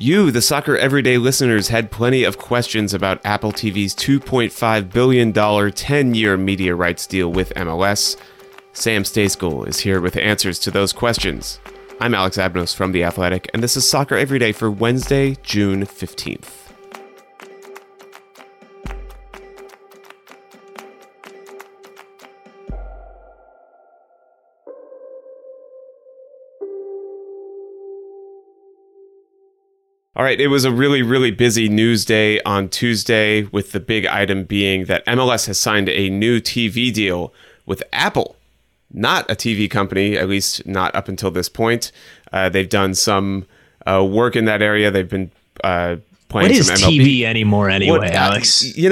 You, the Soccer Everyday listeners, had plenty of questions about Apple TV's $2.5 billion 10-year media rights deal with MLS. Sam Stejskal is here with answers to those questions. I'm Alex Abnos from The Athletic, and this is Soccer Everyday for Wednesday, June 15th. All right, it was a really, really busy news day on Tuesday, with the big item being that MLS has signed a new TV deal with Apple. Not a TV company, at least not up until this point. They've done some work in that area. They've been playing some MLB. What is TV anymore anyway, Alex? We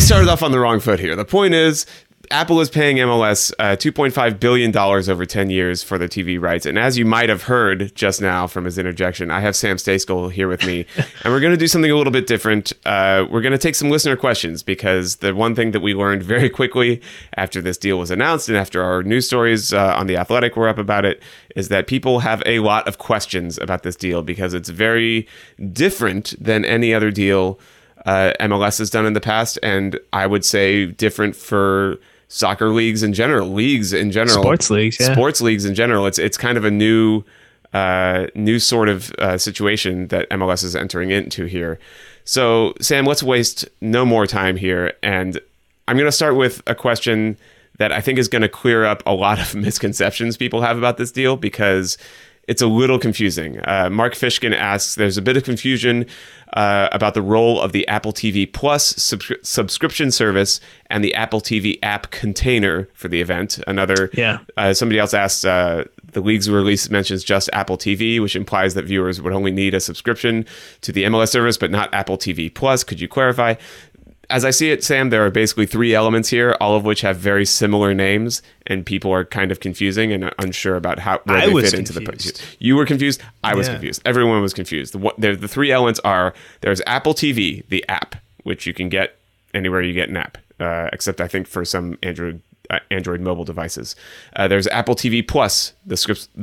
started off on the wrong foot here. The point is, Apple is paying MLS $2.5 billion over 10 years for their TV rights. And as you might have heard just now from his interjection, I have Sam Stejskal here with me. And we're going to do something a little bit different. We're going to take some listener questions, because the one thing that we learned very quickly after this deal was announced, and after our news stories on The Athletic were up about it, is that people have a lot of questions about this deal, because it's very different than any other deal MLS has done in the past. And I would say different for soccer leagues in general, sports leagues in general. It's kind of a new sort of situation that MLS is entering into here. So Sam, let's waste no more time here, and I'm going to start with a question that I think is going to clear up a lot of misconceptions people have about this deal, because it's a little confusing. Mark Fishkin asks, there's a bit of confusion about the role of the Apple TV Plus subscription service and the Apple TV app container for the event. Somebody else asked, the league's release mentions just Apple TV, which implies that viewers would only need a subscription to the MLS service, but not Apple TV Plus. Could you clarify? As I see it, Sam, there are basically three elements here, all of which have very similar names, and people are kind of confusing and unsure about where they fit into the picture. You were confused. I was confused. Everyone was confused. The three elements are, there's Apple TV, the app, which you can get anywhere you get an app, except I think for some Android mobile devices. There's Apple TV Plus, the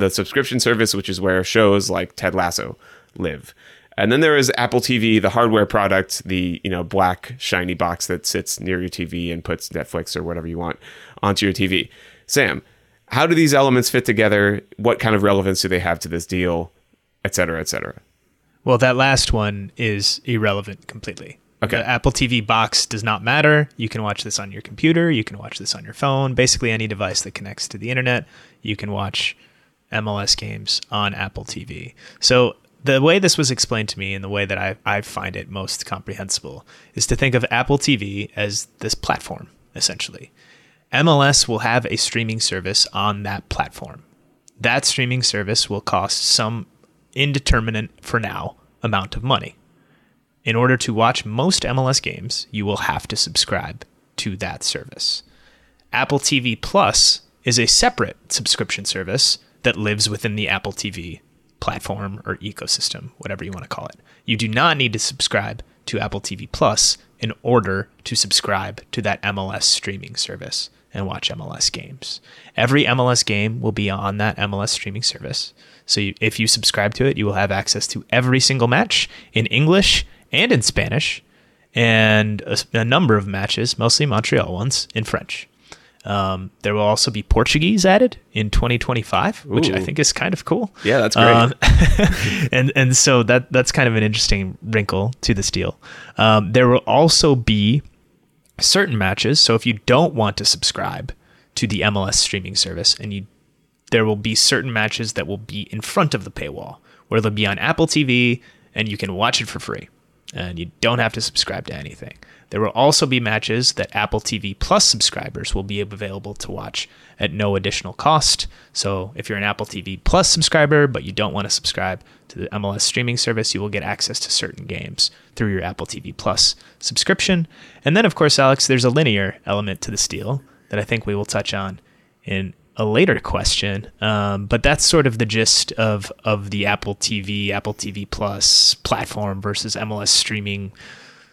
subscription service, which is where shows like Ted Lasso live. And then there is Apple TV, the hardware product, the black shiny box that sits near your TV and puts Netflix or whatever you want onto your TV. Sam, how do these elements fit together? What kind of relevance do they have to this deal, et cetera, et cetera? Well, that last one is irrelevant completely. Okay. The Apple TV box does not matter. You can watch this on your computer. You can watch this on your phone. Basically, any device that connects to the internet, you can watch MLS games on Apple TV. So the way this was explained to me, and the way that I find it most comprehensible, is to think of Apple TV as this platform, essentially. MLS will have a streaming service on that platform. That streaming service will cost some indeterminate, for now, amount of money. In order to watch most MLS games, you will have to subscribe to that service. Apple TV Plus is a separate subscription service that lives within the Apple TV platform or ecosystem, whatever you want to call it. You do not need to subscribe to Apple TV Plus in order to subscribe to that MLS streaming service and watch MLS games. Every MLS game will be on that MLS streaming service. So if you subscribe to it, you will have access to every single match in English and in Spanish, and a number of matches, mostly Montreal ones, in French. There will also be Portuguese added in 2025, which I think is kind of cool. Yeah, that's great. And so that's kind of an interesting wrinkle to this deal. There will also be certain matches. So if you don't want to subscribe to the MLS streaming service, there will be certain matches that will be in front of the paywall, where they'll be on Apple TV and you can watch it for free and you don't have to subscribe to anything. There will also be matches that Apple TV Plus subscribers will be available to watch at no additional cost. So if you're an Apple TV Plus subscriber, but you don't want to subscribe to the MLS streaming service, you will get access to certain games through your Apple TV Plus subscription. And then, of course, Alex, there's a linear element to this deal that I think we will touch on in a later question. But that's sort of the gist of the Apple TV Plus platform versus MLS streaming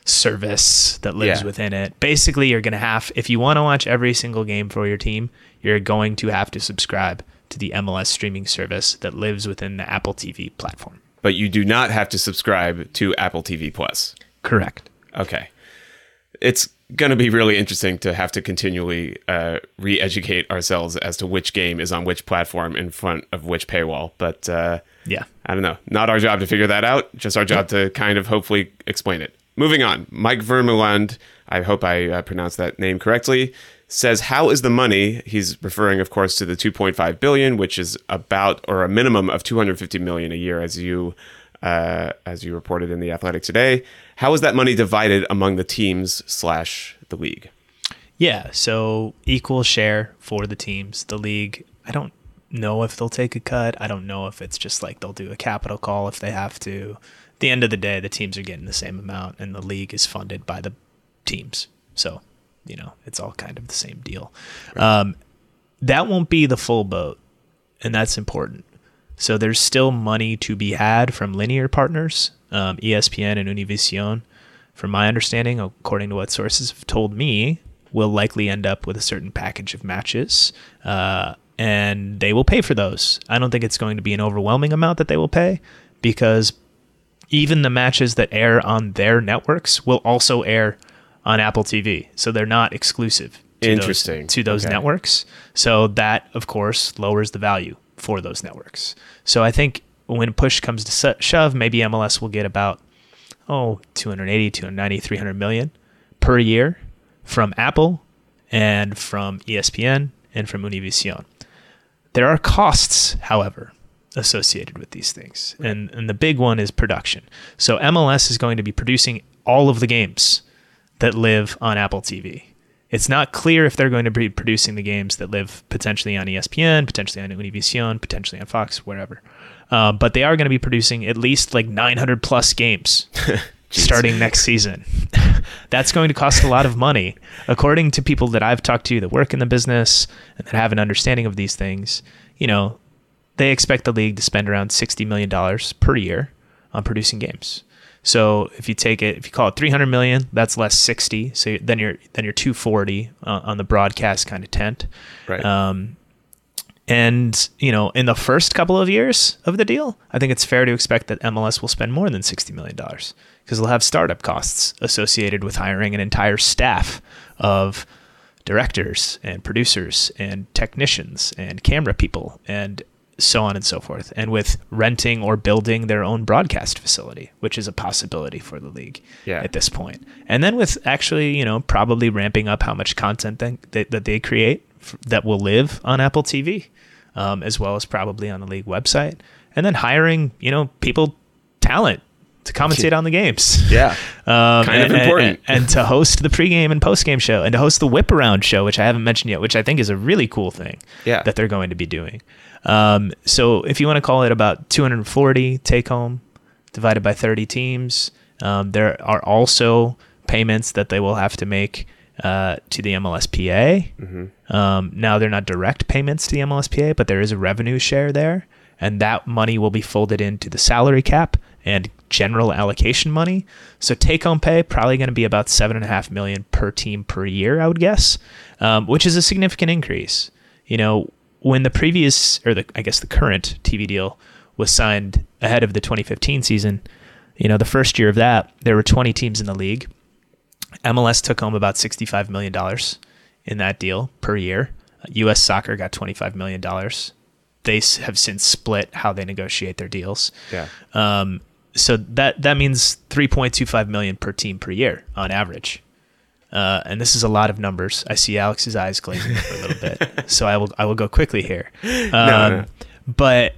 service that lives within it. Basically, you're going to have, if you want to watch every single game for your team, you're going to have to subscribe to the MLS streaming service that lives within the Apple TV platform. But you do not have to subscribe to Apple TV Plus. Correct. Okay. It's going to be really interesting to have to continually re-educate ourselves as to which game is on which platform in front of which paywall. But yeah, I don't know. Not our job to figure that out. Just our job to kind of hopefully explain it. Moving on, Mike Vermuland, I hope I pronounced that name correctly, says, how is the money? He's referring, of course, to the $2.5 billion, which is about, or a minimum of $250 million a year, as you reported in The Athletic today. How is that money divided among the teams / the league? Yeah, so equal share for the teams. The league, I don't know if they'll take a cut. I don't know if it's just like they'll do a capital call if they have to. The end of the day, the teams are getting the same amount and the league is funded by the teams. So, you know, it's all kind of the same deal. Right. That won't be the full boat, and that's important. So there's still money to be had from linear partners, ESPN and Univision. From my understanding, according to what sources have told me, will likely end up with a certain package of matches, and they will pay for those. I don't think it's going to be an overwhelming amount that they will pay, because even the matches that air on their networks will also air on Apple TV. So they're not exclusive to those networks. So that, of course, lowers the value for those networks. So I think when push comes to shove, maybe MLS will get about, 280, 290, 300 million per year from Apple and from ESPN and from Univision. There are costs, however, associated with these things. And the big one is production. So MLS is going to be producing all of the games that live on Apple TV. It's not clear if they're going to be producing the games that live potentially on ESPN, potentially on Univision, potentially on Fox, wherever. But they are going to be producing at least like 900 plus games starting next season. That's going to cost a lot of money. According to people that I've talked to that work in the business and that have an understanding of these things, they expect the league to spend around $60 million per year on producing games. So if you call it 300 million, that's less 60. So then you're 240 on the broadcast kind of tent. Right. And in the first couple of years of the deal, I think it's fair to expect that MLS will spend more than $60 million because they'll have startup costs associated with hiring an entire staff of directors and producers and technicians and camera people and so on and so forth, and with renting or building their own broadcast facility, which is a possibility for the league at this point. And then with actually, probably ramping up how much content that they create that will live on Apple TV, as well as probably on the league website, and then hiring, talent to commentate on the games. Yeah. Kind of important. And to host the pregame and postgame show, and to host the whip around show, which I haven't mentioned yet, which I think is a really cool thing that they're going to be doing. So if you want to call it about 240 take home divided by 30 teams, there are also payments that they will have to make to the MLSPA. Mm-hmm. Now they're not direct payments to the MLSPA, but there is a revenue share there, and that money will be folded into the salary cap and general allocation money. So take-home pay probably going to be about $7.5 million per team per year, I would guess, which is a significant increase. You know, when the previous, or the, I guess the current TV deal was signed ahead of the 2015 season, you know, the first year of that, there were 20 teams in the league. MLS took home about $65 million in that deal per year. U.S. Soccer got $25 million. They have since split how they negotiate their deals. Yeah. So that means $3.25 million per team per year on average. And this is a lot of numbers. I see Alex's eyes glazing for a little bit, so I will go quickly here. No. But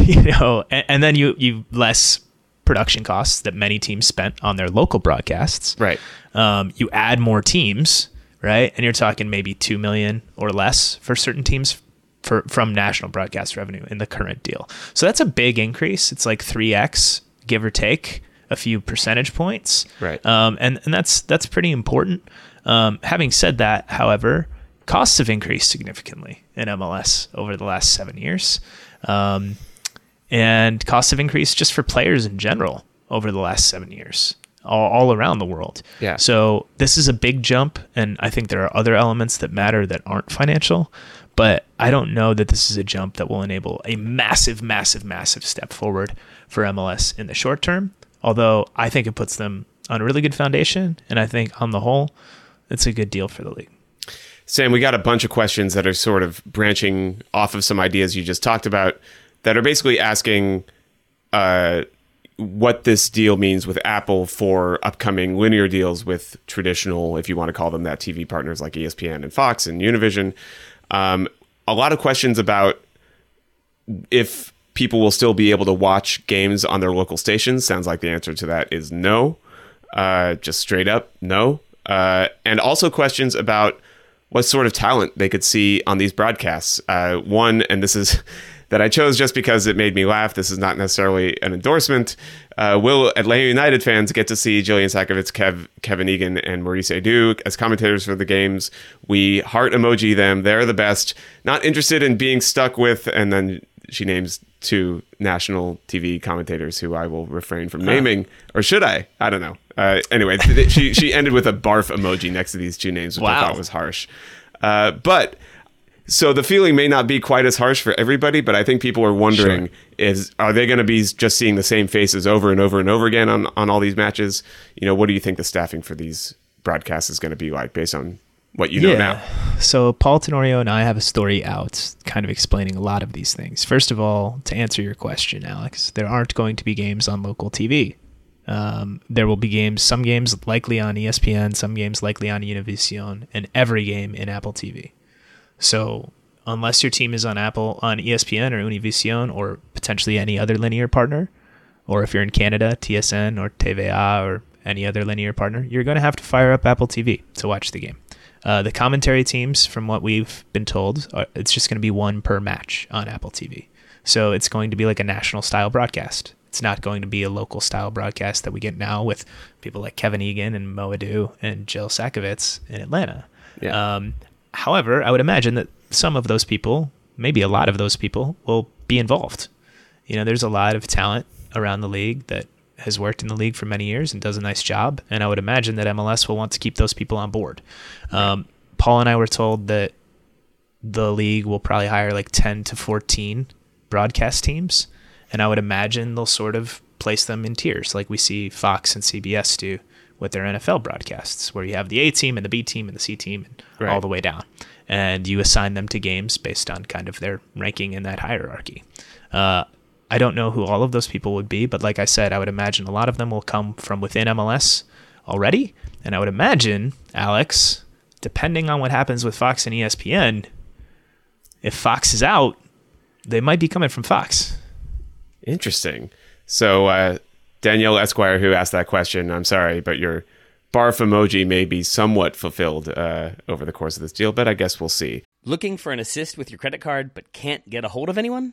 you know, and then you less production costs that many teams spent on their local broadcasts. Right. You add more teams, right? And you're talking maybe $2 million or less for certain teams from national broadcast revenue in the current deal. So that's a big increase. It's like 3x, give or take a few percentage points. Right. And that's pretty important. Having said that, however, costs have increased significantly in MLS over the last 7 years. And costs have increased just for players in general over the last 7 years, all around the world. Yeah. So this is a big jump, and I think there are other elements that matter that aren't financial, but I don't know that this is a jump that will enable a massive, massive, massive step forward for MLS in the short term, although I think it puts them on a really good foundation, and I think on the whole, it's a good deal for the league. Sam, we got a bunch of questions that are sort of branching off of some ideas you just talked about, that are basically asking what this deal means with Apple for upcoming linear deals with traditional, if you want to call them that, TV partners like ESPN and Fox and Univision. A lot of questions about if people will still be able to watch games on their local stations. Sounds like the answer to that is no, just straight up no. And also questions about what sort of talent they could see on these broadcasts. One, and this is... that I chose just because it made me laugh. This is not necessarily an endorsement. Will Atlanta United fans get to see Jillian Sackovic, Kevin Egan, and Maurice Edu as commentators for the games? We heart emoji them. They're the best. Not interested in being stuck with, and then she names two national TV commentators who I will refrain from naming. Or should I? I don't know. Anyway, she ended with a barf emoji next to these two names, which I thought was harsh. But... so the feeling may not be quite as harsh for everybody, but I think people are wondering, are they going to be just seeing the same faces over and over and over again on all these matches? You know, what do you think the staffing for these broadcasts is going to be like based on what you know now? So Paul Tenorio and I have a story out kind of explaining a lot of these things. First of all, to answer your question, Alex, there aren't going to be games on local TV. There will be games, some games likely on ESPN, some games likely on Univision, and every game in Apple TV. So unless your team is on Apple, on ESPN or Univision or potentially any other linear partner, or if you're in Canada, TSN or TVA or any other linear partner, you're going to have to fire up Apple TV to watch the game. The commentary teams, from what we've been told, it's just going to be one per match on Apple TV. So it's going to be like a national style broadcast. It's not going to be a local style broadcast that we get now with people like Kevin Egan and Mo Edu and Jill Sackovic in Atlanta. Yeah. However, I would imagine that some of those people, maybe a lot of those people, will be involved. You know, there's a lot of talent around the league that has worked in the league for many years and does a nice job. And I would imagine that MLS will want to keep those people on board. Paul and I were told that the league will probably hire like 10 to 14 broadcast teams. And I would imagine they'll sort of place them in tiers like we see Fox and CBS do with their NFL broadcasts, where you have the A team and the B team and the C team and all the way down. And you assign them to games based on kind of their ranking in that hierarchy. I don't know who all of those people would be, but like I said, I would imagine a lot of them will come from within MLS already. And I would imagine, Alex, depending on what happens with Fox and ESPN, if Fox is out, they might be coming from Fox. Interesting. So, Danielle Esquire, who asked that question, I'm sorry, but your barf emoji may be somewhat fulfilled over the course of this deal, but I guess we'll see. Looking for an assist with your credit card but can't get a hold of anyone?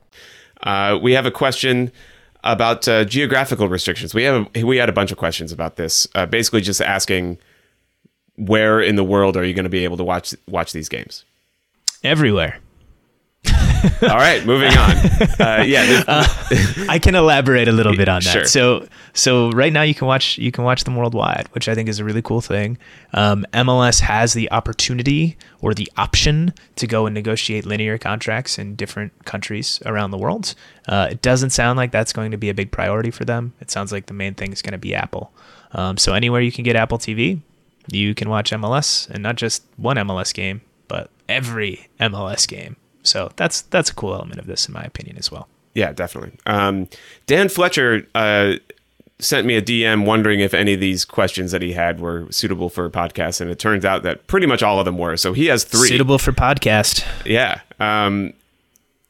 We have a question about geographical restrictions. We had a bunch of questions about this, basically just asking, where in the world are you going to be able to watch these games? Everywhere. All right, moving on. I can elaborate a little bit on that. Sure. So right now you can watch them worldwide, which I think is a really cool thing. MLS has the opportunity or the option to go and negotiate linear contracts in different countries around the world. It doesn't sound like that's going to be a big priority for them. It sounds like the main thing is going to be Apple. So anywhere you can get Apple TV, you can watch MLS, and not just one MLS game, but every MLS game. So that's a cool element of this, in my opinion, as well. Yeah, definitely. Dan Fletcher sent me a DM wondering if any of these questions that he had were suitable for a podcast, and it turns out that pretty much all of them were. So he has three. Suitable for podcast. Yeah.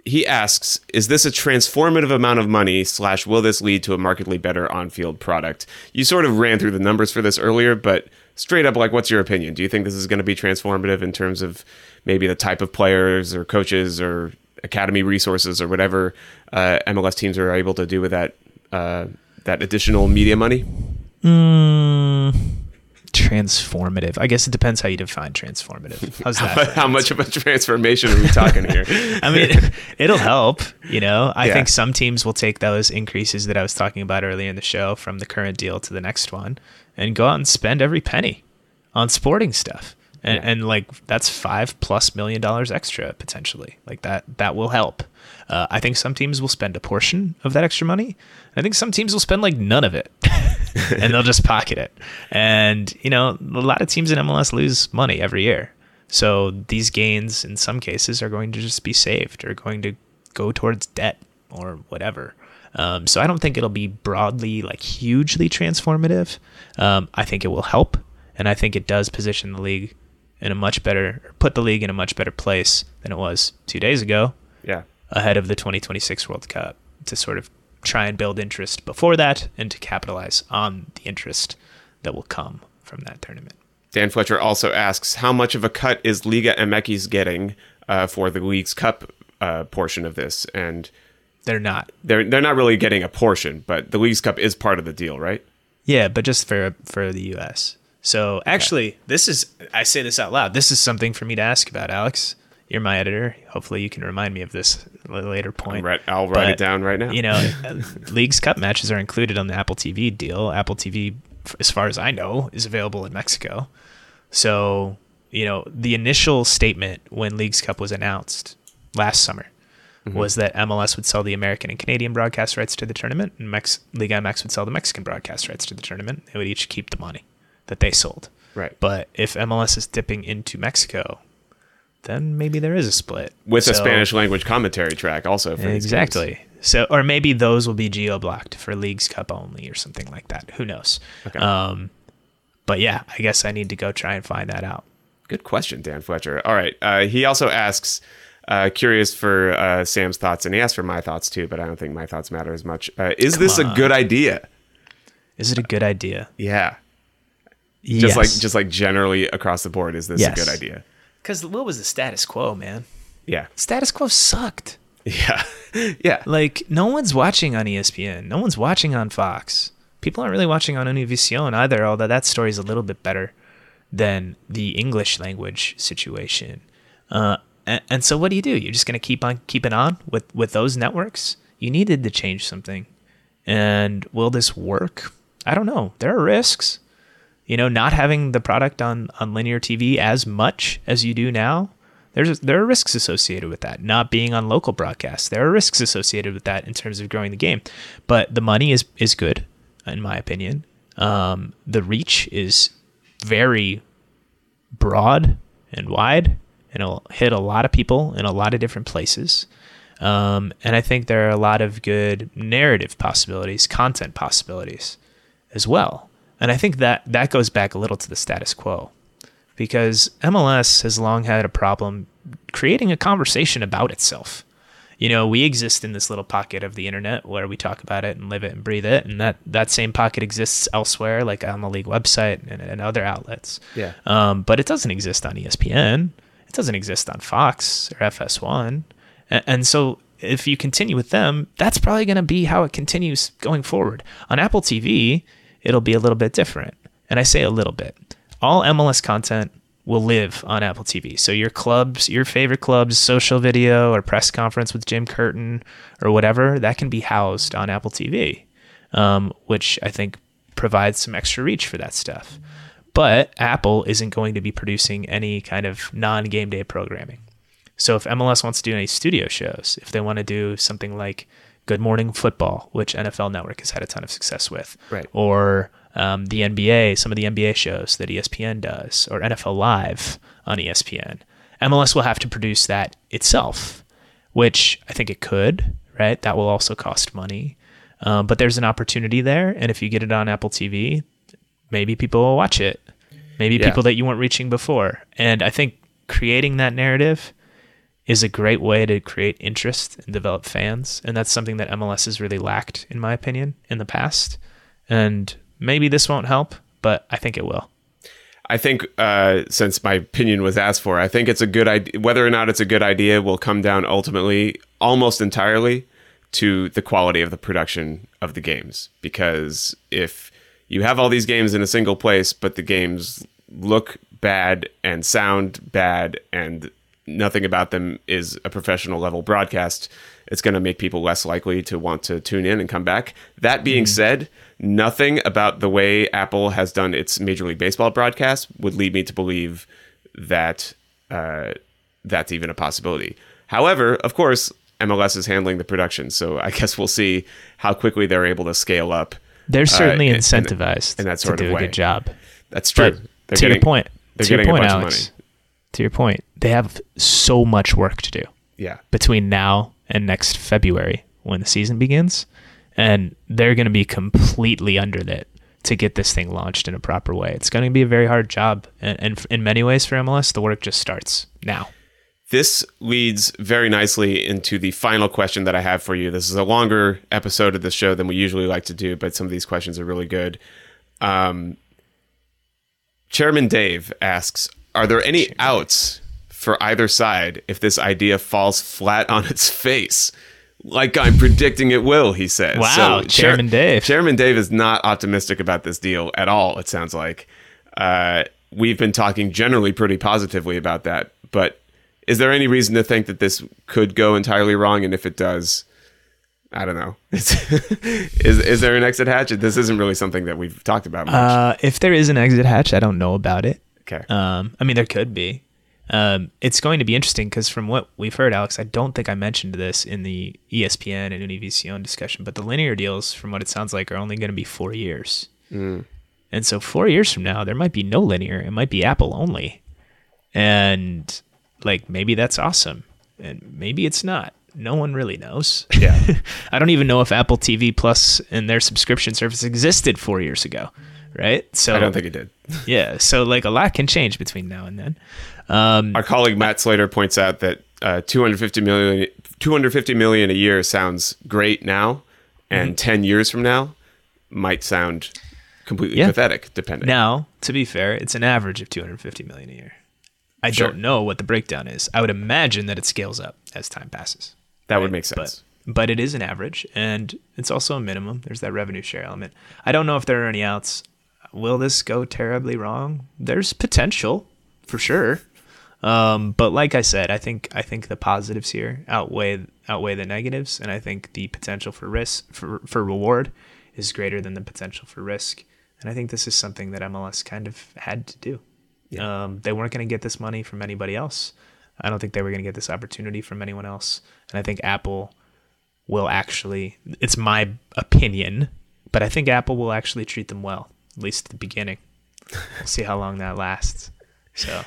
He asks, is this a transformative amount of money / will this lead to a markedly better on-field product? You sort of ran through the numbers for this earlier, but straight up, like, what's your opinion? Do you think this is going to be transformative in terms of maybe the type of players or coaches or academy resources or whatever MLS teams are able to do with that additional media money? Transformative. I guess it depends how you define transformative. How's that? How much of a transformation are we talking here? I mean, it'll help. I think some teams will take those increases that I was talking about earlier in the show from the current deal to the next one and go out and spend every penny on sporting stuff. And like, that's $5+ million extra potentially. Like that will help. I think some teams will spend a portion of that extra money. I think some teams will spend like none of it and they'll just pocket it. And, a lot of teams in MLS lose money every year. So these gains in some cases are going to just be saved or going to go towards debt or whatever. So I don't think it'll be broadly like hugely transformative. I think it will help. And I think it does position the league put the league in a much better place than it was 2 days ago. Yeah. Ahead of the 2026 World Cup, to sort of try and build interest before that and to capitalize on the interest that will come from that tournament. Dan Fletcher also asks, how much of a cut is Liga MX getting for the Leagues Cup portion of this? And they're not. They're not really getting a portion, but the Leagues Cup is part of the deal, right? Yeah, but just for the U.S. So actually, This is, I say this out loud, this is something for me to ask about, Alex. You're my editor. Hopefully you can remind me of this later point. I'll write it down right now. Leagues Cup matches are included on the Apple TV deal. Apple TV, as far as I know, is available in Mexico. So, the initial statement when Leagues Cup was announced last summer was that MLS would sell the American and Canadian broadcast rights to the tournament, and Liga MX would sell the Mexican broadcast rights to the tournament. They would each keep the money that they sold. Right. But if MLS is dipping into Mexico, then maybe there is a split. With a Spanish language commentary track also. For exactly. So, or maybe those will be geo-blocked for Leagues Cup only or something like that. Who knows? Okay. But yeah, I guess I need to go try and find that out. Good question, Dan Fletcher. All right. He also asks, curious for Sam's thoughts, and he asked for my thoughts too, but I don't think my thoughts matter as much. Is this a good idea? Is it a good idea? Yeah. Yes. Just like generally across the board, is this a good idea? Because what was the status quo, man? Yeah. Status quo sucked. Yeah. Yeah. Like, no one's watching on ESPN. No one's watching on Fox. People aren't really watching on Univision either, although that story's a little bit better than the English language situation. And so what do you do? You're just going to keep on keeping on with those networks? You needed to change something. And will this work? I don't know. There are risks. Not having the product on linear TV as much as you do now, there are risks associated with that. Not being on local broadcasts, there are risks associated with that in terms of growing the game. But the money is good, in my opinion. The reach is very broad and wide, and it'll hit a lot of people in a lot of different places. And I think there are a lot of good narrative possibilities, content possibilities as well. And I think that that goes back a little to the status quo, because MLS has long had a problem creating a conversation about itself. You know, we exist in this little pocket of the internet where we talk about it and live it and breathe it. And that same pocket exists elsewhere, like on the league website and other outlets. Yeah. But it doesn't exist on ESPN. It doesn't exist on Fox or FS1. And so if you continue with them, that's probably going to be how it continues going forward. On Apple TV, it'll be a little bit different. And I say a little bit. All MLS content will live on Apple TV. So your clubs, your favorite clubs, social video or press conference with Jim Curtin or whatever, that can be housed on Apple TV, which I think provides some extra reach for that stuff. But Apple isn't going to be producing any kind of non-game day programming. So if MLS wants to do any studio shows, if they want to do something like Good Morning Football, which NFL Network has had a ton of success with, right, or the NBA, some of the NBA shows that ESPN does, or NFL Live on ESPN, MLS will have to produce that itself, which I think it could, right? That will also cost money. But there's an opportunity there. And if you get it on Apple TV, maybe people will watch it. Maybe people that you weren't reaching before. And I think creating that narrative is a great way to create interest and develop fans. And that's something that MLS has really lacked, in my opinion, in the past. And maybe this won't help, but I think it will. I think since my opinion was asked for, I think it's a good idea. Whether or not it's a good idea will come down ultimately, almost entirely, to the quality of the production of the games. Because if you have all these games in a single place, but the games look bad and sound bad and nothing about them is a professional level broadcast, it's going to make people less likely to want to tune in and come back. That being said, nothing about the way Apple has done its Major League Baseball broadcast would lead me to believe that that's even a possibility. However, of course, MLS is handling the production, so I guess we'll see how quickly they're able to scale up. They're certainly incentivized in that sort to do of way. A good job. That's true. They're getting a bunch of money. To your point, they have so much work to do. Yeah. Between now and next February, when the season begins, and they're going to be completely under it to get this thing launched in a proper way. It's going to be a very hard job, and in many ways for MLS, the work just starts now. This leads very nicely into the final question that I have for you. This is a longer episode of the show than we usually like to do, but some of these questions are really good. Chairman Dave asks, are there any outs for either side if this idea falls flat on its face? Like I'm predicting it will, he says. Wow, so Chairman Dave. Chairman Dave is not optimistic about this deal at all, it sounds like. We've been talking generally pretty positively about that. But is there any reason to think that this could go entirely wrong? And if it does, I don't know. Is there an exit hatch? This isn't really something that we've talked about much. If there is an exit hatch, I don't know about it. Okay. I mean, there could be. It's going to be interesting because from what we've heard, Alex, I don't think I mentioned this in the ESPN and Univision discussion, but the linear deals, from what it sounds like, are only going to be 4 years. Mm. And so 4 years from now, there might be no linear. It might be Apple only. And like maybe that's awesome. And maybe it's not. No one really knows. Yeah. I don't even know if Apple TV Plus and their subscription service existed 4 years ago. Right? So I don't think it did. Yeah. So like a lot can change between now and then. Our colleague Matt Slater points out that $250 million a year sounds great now, and 10 years from now might sound completely pathetic, depending. Now, to be fair, it's an average of $250 million a year. I don't know what the breakdown is. I would imagine that it scales up as time passes. That would make sense. But it is an average, and it's also a minimum. There's that revenue share element. I don't know if there are any outs. Will this go terribly wrong? There's potential for sure. But like I said, I think the positives here outweigh the negatives. And I think the potential for risk for reward is greater than the potential for risk. And I think this is something that MLS kind of had to do. Yeah. They weren't going to get this money from anybody else. I don't think they were going to get this opportunity from anyone else. And I think Apple will actually, it's my opinion, but I think Apple will actually treat them well, at least at the beginning. We'll see how long that lasts. So,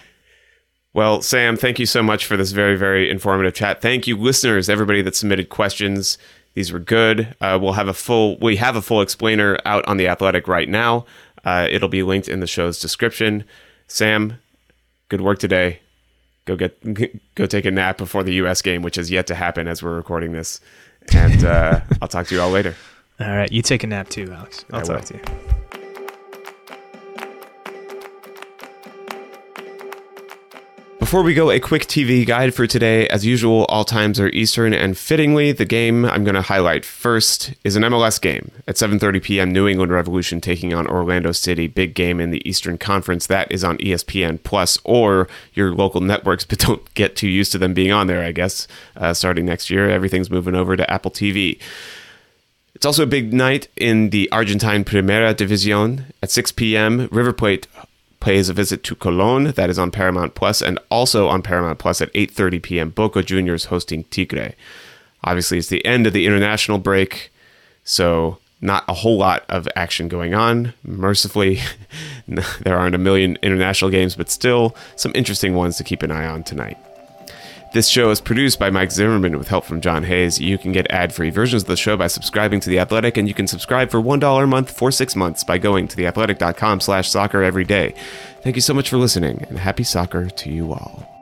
well, Sam, thank you so much for this very, very informative chat. Thank you, listeners, everybody that submitted questions. These were good. We have a full explainer out on The Athletic right now. It'll be linked in the show's description. Sam, good work today. Go take a nap before the U.S. game, which has yet to happen as we're recording this. And I'll talk to you all later. All right. You take a nap too, Alex. I'll talk to you. Before we go, a quick TV guide for today. As usual, all times are Eastern, and fittingly, the game I'm going to highlight first is an MLS game. At 7:30 p.m., New England Revolution taking on Orlando City. Big game in the Eastern Conference. That is on ESPN Plus or your local networks, but don't get too used to them being on there, I guess. Starting next year, everything's moving over to Apple TV. It's also a big night in the Argentine Primera División. At 6 p.m., River Plate pays a visit to Cologne. That is on Paramount Plus, and also on Paramount Plus at 8:30 p.m. Boca Juniors hosting Tigre. Obviously, it's the end of the international break, so not a whole lot of action going on. Mercifully, there aren't a million international games, but still some interesting ones to keep an eye on tonight. This show is produced by Mike Zimmerman with help from John Hayes. You can get ad-free versions of the show by subscribing to The Athletic, and you can subscribe for $1 a month for 6 months by going to theathletic.com/soccer every day. Thank you so much for listening, and happy soccer to you all.